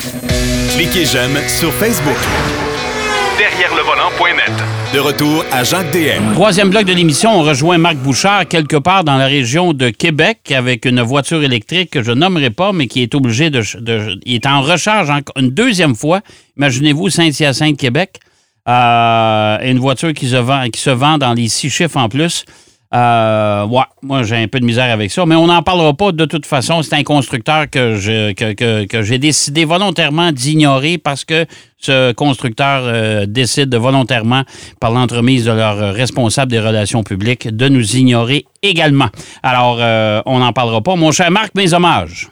Cliquez j'aime sur Facebook. Derrière-le-volant.net. De retour à Jacques-DM. Troisième bloc de l'émission, on rejoint Marc Bouchard quelque part dans la région de Québec avec une voiture électrique que je nommerai pas, mais qui est obligée il est en recharge une deuxième fois. Imaginez-vous Saint-Hyacinthe, Québec. Une voiture qui se vend dans les 6 chiffres en plus. Ouais, moi j'ai un peu de misère avec ça, mais on n'en parlera pas de toute façon. C'est un constructeur que j'ai décidé volontairement d'ignorer parce que ce constructeur décide volontairement, par l'entremise de leur responsable des relations publiques, de nous ignorer également. Alors, on n'en parlera pas. Mon cher Marc, mes hommages.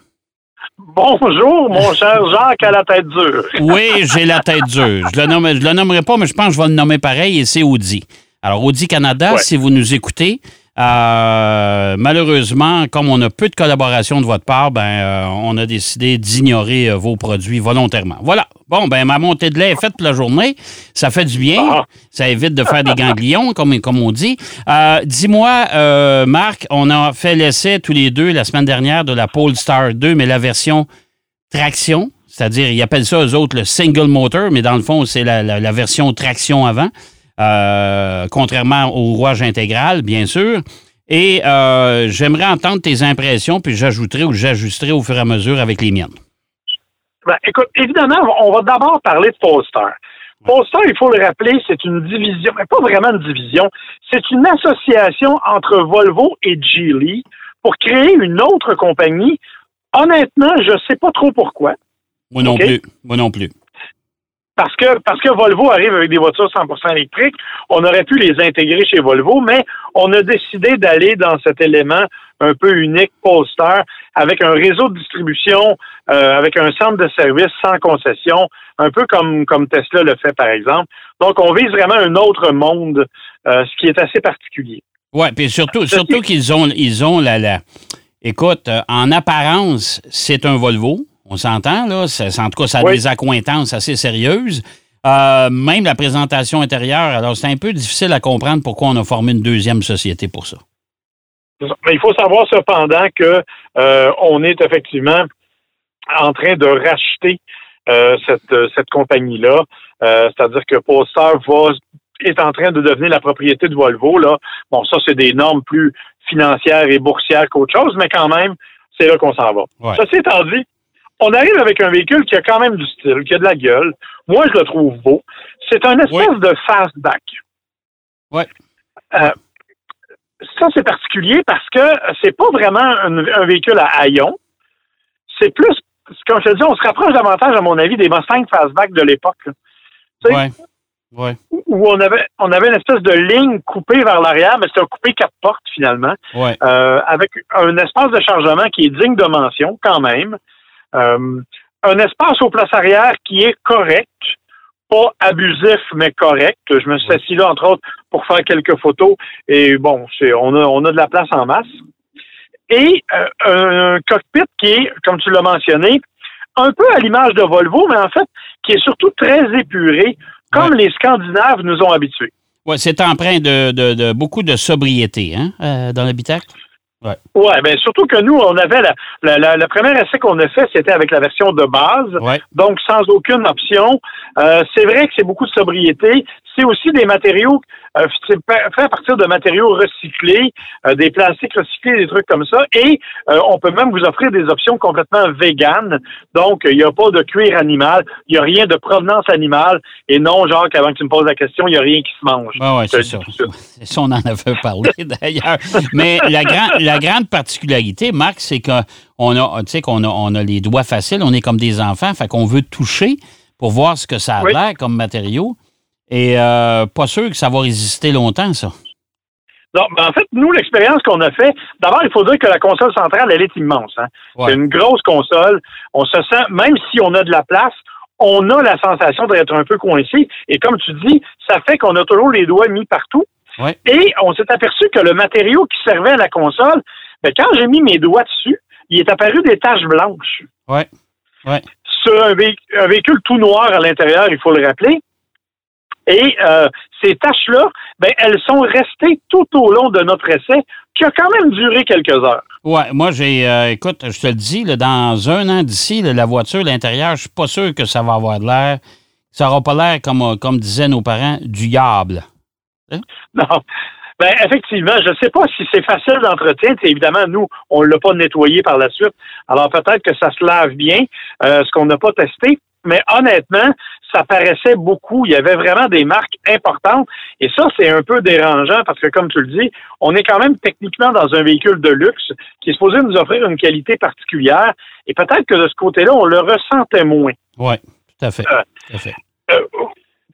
Bonjour, mon cher Jacques à la tête dure. Oui, j'ai la tête dure. Je le nommerai pas, mais je pense que je vais le nommer pareil, et c'est Audi. Alors, Audi Canada, ouais. Si vous nous écoutez, malheureusement, comme on a peu de collaboration de votre part, on a décidé d'ignorer vos produits volontairement. Voilà. Bon, ma montée de lait est faite pour la journée. Ça fait du bien. Ah. Ça évite de faire des ganglions, comme on dit. Dis-moi, Marc, on a fait l'essai tous les deux la semaine dernière de la Polestar 2, mais la version traction, c'est-à-dire, ils appellent ça, eux autres, le single motor, mais dans le fond, c'est la version traction avant. Contrairement au rouage intégral, bien sûr. Et j'aimerais entendre tes impressions, puis j'ajusterai au fur et à mesure avec les miennes. Écoute, évidemment, on va d'abord parler de Polestar. Polestar, il faut le rappeler, c'est une division, mais pas vraiment une division, c'est une association entre Volvo et Geely pour créer une autre compagnie. Honnêtement, je ne sais pas trop pourquoi. Moi non plus. Parce que Volvo arrive avec des voitures 100% électriques, on aurait pu les intégrer chez Volvo, mais on a décidé d'aller dans cet élément un peu unique, Polestar, avec un réseau de distribution, avec un centre de service sans concession, un peu comme Tesla le fait, par exemple. Donc, on vise vraiment un autre monde, ce qui est assez particulier. Oui, puis surtout qu'ils ont Écoute, en apparence, c'est un Volvo. On s'entend, là. En tout cas, ça a des accointances assez sérieuses. Même la présentation intérieure. Alors, c'est un peu difficile à comprendre pourquoi on a formé une deuxième société pour ça. Mais il faut savoir, cependant, que on est effectivement en train de racheter cette compagnie-là. C'est-à-dire que Polestar est en train de devenir la propriété de Volvo, là. Bon, ça, c'est des normes plus financières et boursières qu'autre chose, mais quand même, c'est là qu'on s'en va. Ouais. Ceci étant dit, on arrive avec un véhicule qui a quand même du style, qui a de la gueule. Moi, je le trouve beau. C'est un espèce de fastback. Oui. Ça, c'est particulier parce que c'est pas vraiment un véhicule à haillons. C'est plus, comme je te dis, on se rapproche davantage, à mon avis, des Mustang fastback de l'époque. Tu sais, ouais. Où on avait une espèce de ligne coupée vers l'arrière, mais c'était un coupé 4 portes, finalement. Ouais. Avec un espace de chargement qui est digne de mention, quand même. Un espace aux places arrière qui est correct, pas abusif, mais correct. Je me suis assis là, entre autres, pour faire quelques photos. Et bon, on a de la place en masse. Et un cockpit qui est, comme tu l'as mentionné, un peu à l'image de Volvo, mais en fait, qui est surtout très épuré, comme les Scandinaves nous ont habitués. Oui, c'est empreint de beaucoup de sobriété dans l'habitacle. Ouais, ben surtout que nous, on avait la première essai qu'on a fait, c'était avec la version de base, donc sans aucune option. C'est vrai que c'est beaucoup de sobriété. C'est aussi des matériaux faits à partir de matériaux recyclés, des plastiques recyclés, des trucs comme ça. Et on peut même vous offrir des options complètement véganes. Donc, il n'y a pas de cuir animal, il n'y a rien de provenance animale. Et non, Jacques, avant que tu me poses la question, il n'y a rien qui se mange. Oui, c'est ça. C'est ça, on en avait parlé d'ailleurs. Mais la grande particularité, Marc, c'est qu'on a les doigts faciles, on est comme des enfants, fait qu'on veut toucher pour voir ce que ça a l'air comme matériau. Et pas sûr que ça va résister longtemps, ça. Non, mais en fait, nous, l'expérience qu'on a fait, d'abord, il faut dire que la console centrale, elle est immense. Hein? Ouais. C'est une grosse console. On se sent, même si on a de la place, on a la sensation d'être un peu coincé. Et comme tu dis, ça fait qu'on a toujours les doigts mis partout. Ouais. Et on s'est aperçu que le matériau qui servait à la console, quand j'ai mis mes doigts dessus, il est apparu des taches blanches. Ouais. Sur un véhicule tout noir à l'intérieur, il faut le rappeler. Et ces taches-là, elles sont restées tout au long de notre essai, qui a quand même duré quelques heures. Oui, moi, écoute, je te le dis, là, dans un an d'ici, là, la voiture, l'intérieur, je suis pas sûr que ça va avoir de l'air. Ça n'aura pas l'air, comme disaient nos parents, du yable. Hein? Non. Bien, effectivement, je ne sais pas si c'est facile d'entretien. Évidemment, nous, on ne l'a pas nettoyé par la suite. Alors, peut-être que ça se lave bien, ce qu'on n'a pas testé. Mais honnêtement, ça paraissait beaucoup. Il y avait vraiment des marques importantes. Et ça, c'est un peu dérangeant parce que, comme tu le dis, on est quand même techniquement dans un véhicule de luxe qui est supposé nous offrir une qualité particulière. Et peut-être que de ce côté-là, on le ressentait moins. Oui, tout à fait. Tout à fait.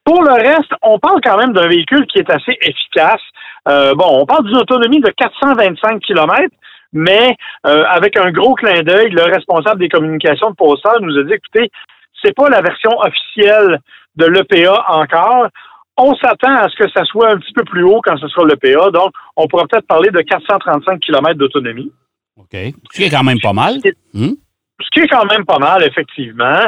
Pour le reste, on parle quand même d'un véhicule qui est assez efficace. On parle d'une autonomie de 425 km, mais avec un gros clin d'œil, le responsable des communications de Polestar nous a dit, écoutez, c'est pas la version officielle de l'EPA encore. On s'attend à ce que ça soit un petit peu plus haut quand ce sera l'EPA, donc on pourra peut-être parler de 435 km d'autonomie. OK. Ce qui est quand même pas mal. Ce qui est quand même pas mal, effectivement.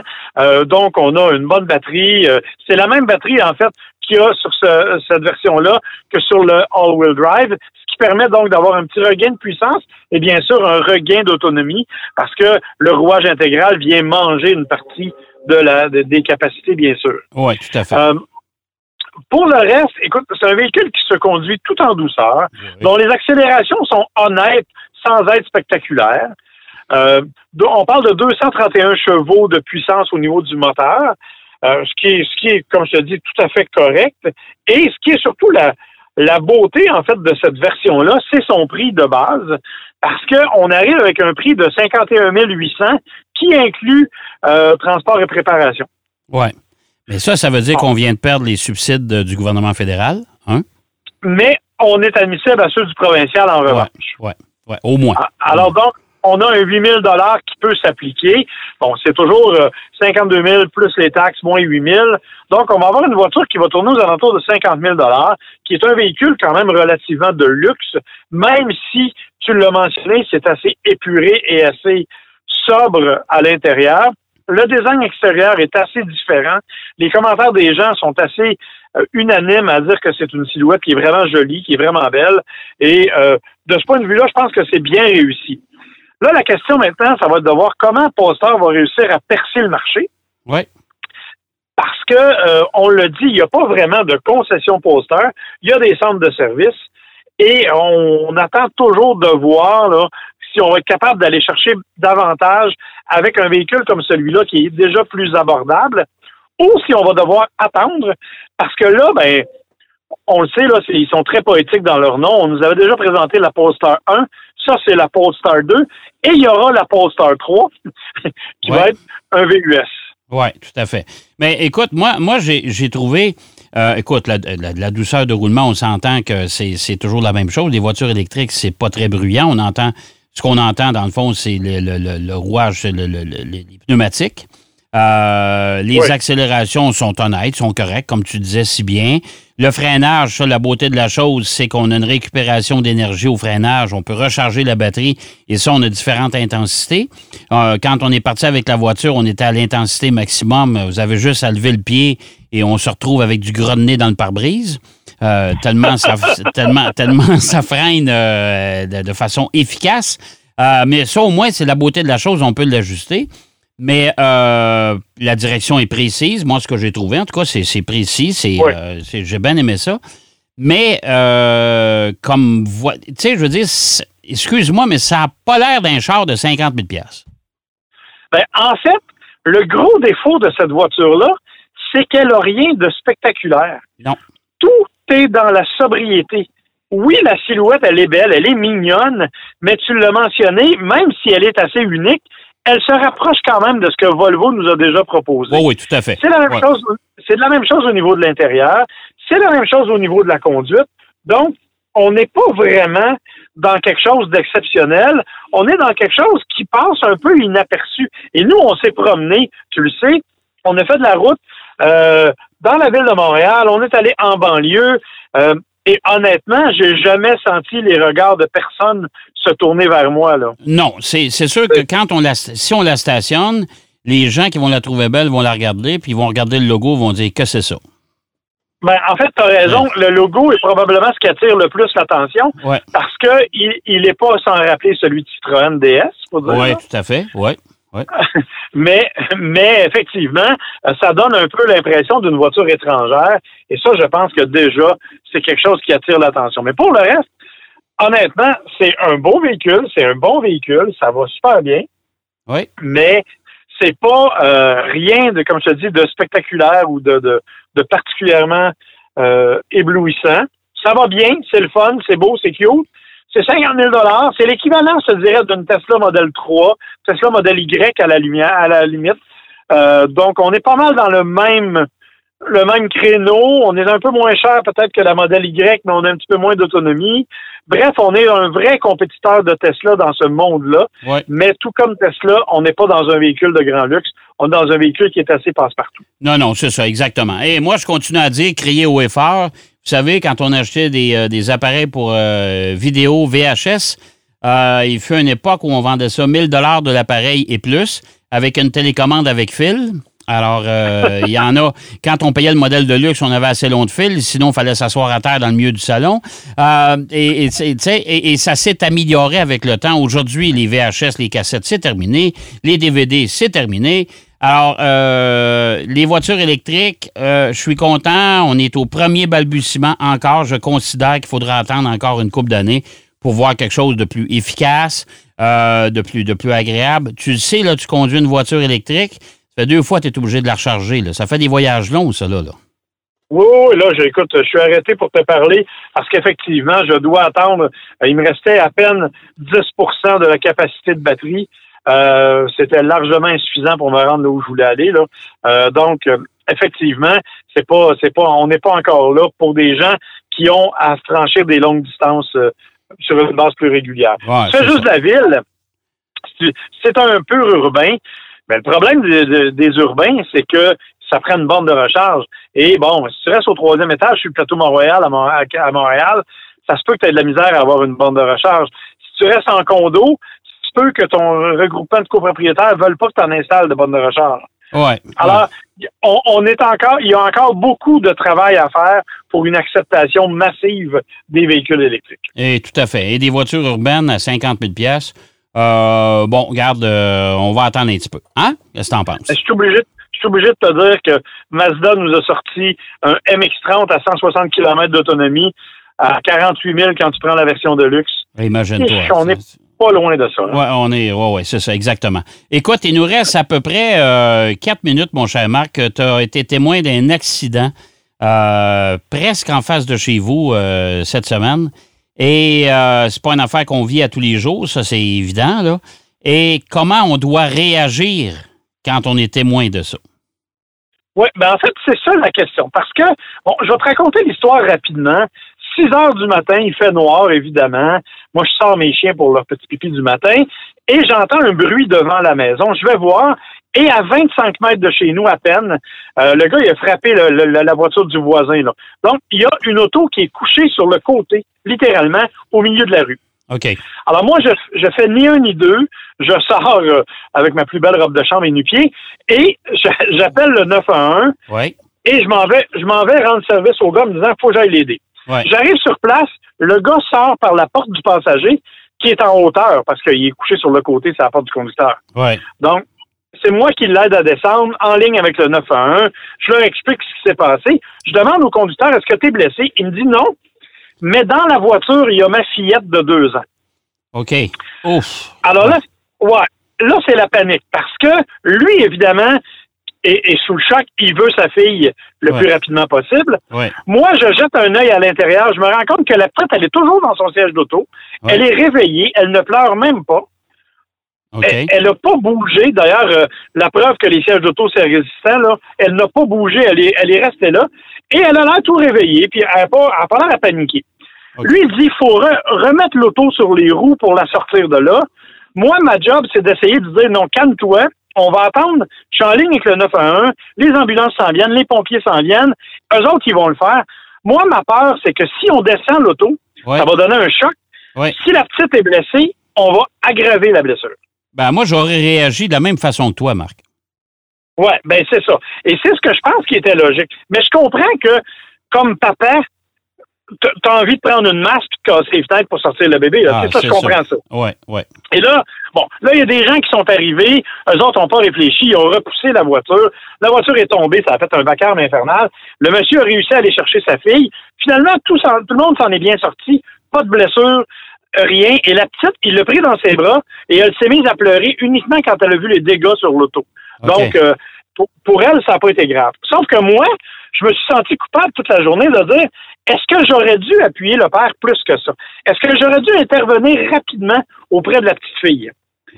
Donc, on a une bonne batterie. C'est la même batterie, en fait, qu'il y a sur cette version-là que sur le all-wheel drive, ce qui permet donc d'avoir un petit regain de puissance et bien sûr un regain d'autonomie parce que le rouage intégral vient manger une partie des capacités, bien sûr. Oui, tout à fait. Pour le reste, écoute, c'est un véhicule qui se conduit tout en douceur, dont les accélérations sont honnêtes sans être spectaculaires. On parle de 231 chevaux de puissance au niveau du moteur, ce qui est, comme je te dis, tout à fait correct. Et ce qui est surtout la beauté, en fait, de cette version-là, c'est son prix de base, parce qu'on arrive avec un prix de 51 800 qui inclut transport et préparation. Oui. Mais ça veut dire qu'on vient de perdre les subsides du gouvernement fédéral, hein? Mais on est admissible à ceux du provincial, en revanche. Oui, ouais, au moins. Alors, donc, on a un 8 000 $ qui peut s'appliquer. Bon, c'est toujours 52 000 plus les taxes, moins 8 000. Donc, on va avoir une voiture qui va tourner aux alentours de 50 000 $ qui est un véhicule quand même relativement de luxe, même si, tu l'as mentionné, c'est assez épuré et assez sobre à l'intérieur. Le design extérieur est assez différent. Les commentaires des gens sont assez unanimes à dire que c'est une silhouette qui est vraiment jolie, qui est vraiment belle. Et de ce point de vue-là, je pense que c'est bien réussi. Là, la question maintenant, ça va être de voir comment Polestar va réussir à percer le marché. Oui. Parce que, on le dit, il n'y a pas vraiment de concession Polestar. Il y a des centres de service et on attend toujours de voir là, si on va être capable d'aller chercher davantage avec un véhicule comme celui-là qui est déjà plus abordable ou si on va devoir attendre parce que là, ben, on le sait, là, ils sont très poétiques dans leur nom. On nous avait déjà présenté la Polestar 1. Ça, c'est la Polestar 2. Et il y aura la Polestar 3 qui va être un VUS. Oui, tout à fait. Mais écoute, moi j'ai trouvé... la douceur de roulement, on s'entend que c'est toujours la même chose. Les voitures électriques, c'est pas très bruyant. Ce qu'on entend, dans le fond, c'est le rouage, les pneumatiques. Les accélérations sont honnêtes, sont correctes, comme tu disais si bien. Le freinage, ça, la beauté de la chose, c'est qu'on a une récupération d'énergie au freinage. On peut recharger la batterie et ça, on a différentes intensités. Quand on est parti avec la voiture, on était à l'intensité maximum. Vous avez juste à lever le pied et on se retrouve avec du gros nez dans le pare-brise. Tellement ça freine de façon efficace. Mais ça, au moins, c'est la beauté de la chose. On peut l'ajuster. Mais la direction est précise. Moi, ce que j'ai trouvé, en tout cas, c'est précis. J'ai bien aimé ça. Mais, tu sais, je veux dire, excuse-moi, mais ça n'a pas l'air d'un char de 50 000 $. Ben, en fait, le gros défaut de cette voiture-là, c'est qu'elle n'a rien de spectaculaire. Non. Tout est dans la sobriété. Oui, la silhouette, elle est belle, elle est mignonne, mais tu l'as mentionné, même si elle est assez unique, elle se rapproche quand même de ce que Volvo nous a déjà proposé. Oh oui, tout à fait. C'est la même chose au niveau de l'intérieur. C'est la même chose au niveau de la conduite. Donc, on n'est pas vraiment dans quelque chose d'exceptionnel. On est dans quelque chose qui passe un peu inaperçu. Et nous, on s'est promené, tu le sais, on a fait de la route dans la ville de Montréal. On est allé en banlieue. Et honnêtement, j'ai jamais senti les regards de personne se tourner vers moi, là. Non, c'est sûr que quand si on la stationne, les gens qui vont la trouver belle vont la regarder, puis ils vont regarder le logo, vont dire que c'est ça. Ben, en fait, tu as raison. Le logo est probablement ce qui attire le plus l'attention parce que il n'est pas sans rappeler celui de Citroën DS, faut dire. Oui, tout à fait. Ouais. Ouais. mais effectivement, ça donne un peu l'impression d'une voiture étrangère. Et ça, je pense que déjà, c'est quelque chose qui attire l'attention. Mais pour le reste, honnêtement, c'est un beau véhicule, c'est un bon véhicule, ça va super bien. Oui. Mais c'est pas rien de, comme je te dis, de spectaculaire ou de particulièrement éblouissant. Ça va bien, c'est le fun, c'est beau, c'est cute. C'est 50 000 $. C'est l'équivalent, je te dirais, d'une Tesla Model 3, Tesla Model Y à la limite. Donc, on est pas mal dans le même créneau. On est un peu moins cher peut-être que la Model Y, mais on a un petit peu moins d'autonomie. Bref, on est un vrai compétiteur de Tesla dans ce monde-là. Ouais. Mais tout comme Tesla, on n'est pas dans un véhicule de grand luxe. On est dans un véhicule qui est assez passe-partout. Non, c'est ça, exactement. Et moi, je continue à dire, crier haut et fort. Vous savez, quand on achetait des appareils pour vidéo VHS, il fut une époque où on vendait ça 1000 $ de l'appareil et plus, avec une télécommande avec fil. Alors, il y en a... Quand on payait le modèle de luxe, on avait assez long de fil, sinon il fallait s'asseoir à terre dans le milieu du salon. Et ça s'est amélioré avec le temps. Aujourd'hui, les VHS, les cassettes, c'est terminé. Les DVD, c'est terminé. Alors, les voitures électriques, je suis content. On est au premier balbutiement encore. Je considère qu'il faudra attendre encore une couple d'années pour voir quelque chose de plus efficace, de plus agréable. Tu le sais, là, tu conduis une voiture électrique. Ça fait 2 fois que tu es obligé de la recharger. Là. Ça fait des voyages longs, ça, là. Oui, là, écoute, je suis arrêté pour te parler parce qu'effectivement, je dois attendre. Il me restait à peine 10 % de la capacité de batterie. C'était largement insuffisant pour me rendre là où je voulais aller, là. Donc, effectivement, on n'est pas encore là pour des gens qui ont à franchir des longues distances sur une base plus régulière. Ouais, c'est juste ça. La ville. C'est un pur urbain. Mais le problème des urbains, c'est que ça prend une borne de recharge. Et bon, si tu restes au 3e étage sur le plateau Mont-Royal à Montréal, ça se peut que tu aies de la misère à avoir une borne de recharge. Si tu restes en condo, peu que ton regroupement de copropriétaires ne veulent pas que tu en installes de bornes de recharge. Ouais. Alors, il y a encore beaucoup de travail à faire pour une acceptation massive des véhicules électriques. Et tout à fait. Et des voitures urbaines à 50 000 $. Bon, regarde, on va attendre un petit peu. Hein? Qu'est-ce que tu en penses? Je suis obligé de te dire que Mazda nous a sorti un MX-30 à 160 km d'autonomie à 48 000 quand tu prends la version de luxe. Imagine-toi. Pas loin de ça. Oui, c'est ça, exactement. Écoute, il nous reste à peu près 4 minutes, mon cher Marc. Tu as été témoin d'un accident presque en face de chez vous cette semaine. Et c'est pas une affaire qu'on vit à tous les jours, ça c'est évident, là. Et comment on doit réagir quand on est témoin de ça? Oui, bien en fait, c'est ça la question. Parce que, bon, je vais te raconter l'histoire rapidement. 6 heures du matin, il fait noir, évidemment. Moi, je sors mes chiens pour leur petit pipi du matin et j'entends un bruit devant la maison. Je vais voir et à 25 mètres de chez nous à peine, le gars, il a frappé la voiture du voisin, là. Donc, il y a une auto qui est couchée sur le côté, littéralement, au milieu de la rue. OK. Alors, moi, je fais ni un ni deux. Je sors avec ma plus belle robe de chambre et nu-pieds et j'appelle le 911 et je m'en vais rendre service au gars en me disant « Faut que j'aille l'aider ». Ouais. J'arrive sur place, le gars sort par la porte du passager qui est en hauteur parce qu'il est couché sur le côté, c'est la porte du conducteur. Ouais. Donc, c'est moi qui l'aide à descendre en ligne avec le 911. Je leur explique ce qui s'est passé. Je demande au conducteur, est-ce que t'es blessé? Il me dit non, mais dans la voiture, il y a ma fillette de 2 ans. OK. Ouf. Alors là, là c'est la panique parce que lui, évidemment... Et sous le choc, il veut sa fille le plus rapidement possible. Ouais. Moi, je jette un œil à l'intérieur. Je me rends compte que la petite, elle est toujours dans son siège d'auto. Ouais. Elle est réveillée. Elle ne pleure même pas. Okay. Elle n'a pas bougé. D'ailleurs, la preuve que les sièges d'auto, c'est résistant, là, elle n'a pas bougé. Elle est restée là. Et elle a l'air tout réveillée. Puis elle n'a pas l'air à paniquer. Okay. Lui, il dit, il faut remettre l'auto sur les roues pour la sortir de là. Moi, ma job, c'est d'essayer de dire, non, calme-toi. On va attendre, je suis en ligne avec le 911, les ambulances s'en viennent, les pompiers s'en viennent, eux autres, ils vont le faire. Moi, ma peur, c'est que si on descend l'auto, ça va donner un choc. Ouais. Si la petite est blessée, on va aggraver la blessure. Ben, moi, j'aurais réagi de la même façon que toi, Marc. Oui, ben c'est ça. Et c'est ce que je pense qui était logique. Mais je comprends que comme papa, t'as envie de prendre une masse et de casser les fenêtres pour sortir le bébé. Là. Ah, c'est ça, je comprends ça. Ouais, ouais. Et là, bon, là, il y a des gens qui sont arrivés, eux autres n'ont pas réfléchi, ils ont repoussé la voiture. La voiture est tombée, ça a fait un vacarme infernal. Le monsieur a réussi à aller chercher sa fille. Finalement, tout le monde s'en est bien sorti. Pas de blessure, rien. Et la petite, il l'a pris dans ses bras et elle s'est mise à pleurer uniquement quand elle a vu les dégâts sur l'auto. Okay. Donc, pour elle, ça n'a pas été grave. Sauf que moi, je me suis senti coupable toute la journée de dire, est-ce que j'aurais dû appuyer le père plus que ça? Est-ce que j'aurais dû intervenir rapidement auprès de la petite fille?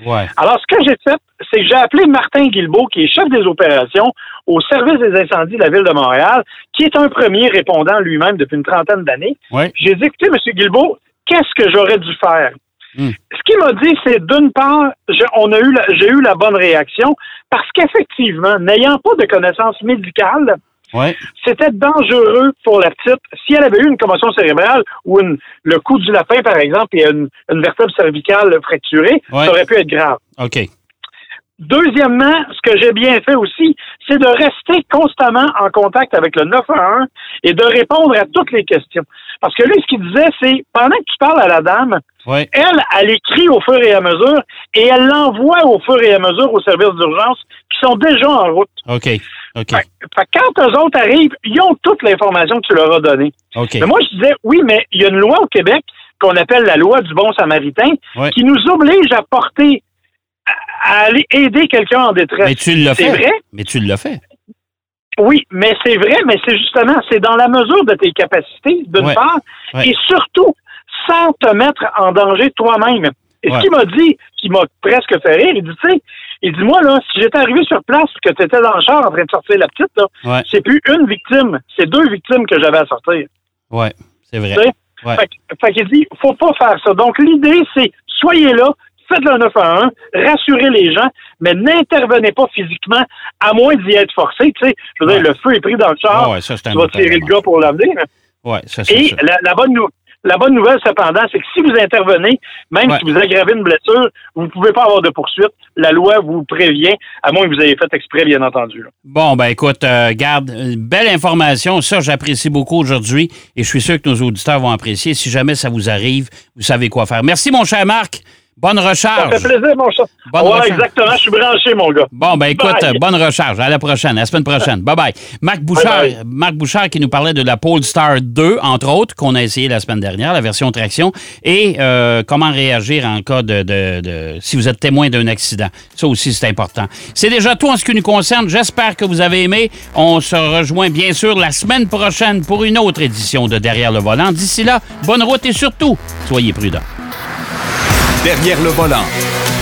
Ouais. Alors, ce que j'ai fait, c'est que j'ai appelé Martin Guilbeault, qui est chef des opérations au service des incendies de la Ville de Montréal, qui est un premier répondant lui-même depuis une 30aine d'années. Ouais. J'ai dit, écoutez, M. Guilbeault, qu'est-ce que j'aurais dû faire? Mm. Ce qu'il m'a dit, c'est d'une part, j'ai eu la bonne réaction, parce qu'effectivement, n'ayant pas de connaissances médicales, ouais. C'était dangereux pour la petite. Si elle avait eu une commotion cérébrale ou le coup du lapin, par exemple, et une vertèbre cervicale fracturée, ouais. Ça aurait pu être grave. OK. Deuxièmement, ce que j'ai bien fait aussi, c'est de rester constamment en contact avec le 911 et de répondre à toutes les questions. Parce que lui, ce qu'il disait, c'est, pendant que tu parles à la dame, ouais. Elle écrit au fur et à mesure et elle l'envoie au fur et à mesure aux services d'urgence qui sont déjà en route. OK. Okay. Fait quand eux autres arrivent, ils ont toute l'information que tu leur as donnée. Okay. Mais moi, je disais, oui, mais il y a une loi au Québec qu'on appelle la loi du bon samaritain ouais. Qui nous oblige à porter, à aller aider quelqu'un en détresse. Mais tu l'as fait. C'est vrai. Mais tu l'as fait. Oui, mais c'est vrai, mais c'est justement, c'est dans la mesure de tes capacités, d'une ouais. Part, ouais. Et surtout, sans te mettre en danger toi-même. Et ouais. Ce qu'il m'a dit, qui m'a presque fait rire, il dit, tu sais, il dit, moi, là, si j'étais arrivé sur place que tu étais dans le char en train de sortir la petite, là, ouais. C'est plus une victime, c'est 2 victimes que j'avais à sortir. Oui, c'est vrai. Ouais. Fait qu'il dit, faut pas faire ça. Donc, l'idée, c'est, soyez là, faites le 911, rassurez les gens, mais n'intervenez pas physiquement, à moins d'y être forcé. Tu sais, je veux ouais. Dire, le feu est pris dans le char, ouais, ça, tu vas tirer le gars pour l'amener. Ouais, ça, c'est et ça. La bonne nouvelle, cependant, c'est que si vous intervenez, même ouais. Si vous aggravez une blessure, vous ne pouvez pas avoir de poursuite. La loi vous prévient, à moins que vous ayez fait exprès, bien entendu. Là. Bon, ben écoute, garde, une belle information. Ça, j'apprécie beaucoup aujourd'hui et je suis sûr que nos auditeurs vont apprécier. Si jamais ça vous arrive, vous savez quoi faire. Merci, mon cher Marc. Bonne recharge. Ça fait plaisir, mon cher. Ouais, exactement. Je suis branché, mon gars. Bon, ben écoute, bye. Bonne recharge. À la prochaine, à la semaine prochaine. Bye-bye. Marc Bouchard qui nous parlait de la Polestar 2, entre autres, qu'on a essayé la semaine dernière, la version traction, et comment réagir en cas de si vous êtes témoin d'un accident. Ça aussi, c'est important. C'est déjà tout en ce qui nous concerne. J'espère que vous avez aimé. On se rejoint, bien sûr, la semaine prochaine pour une autre édition de Derrière le volant. D'ici là, bonne route et surtout, soyez prudents. Derrière le volant.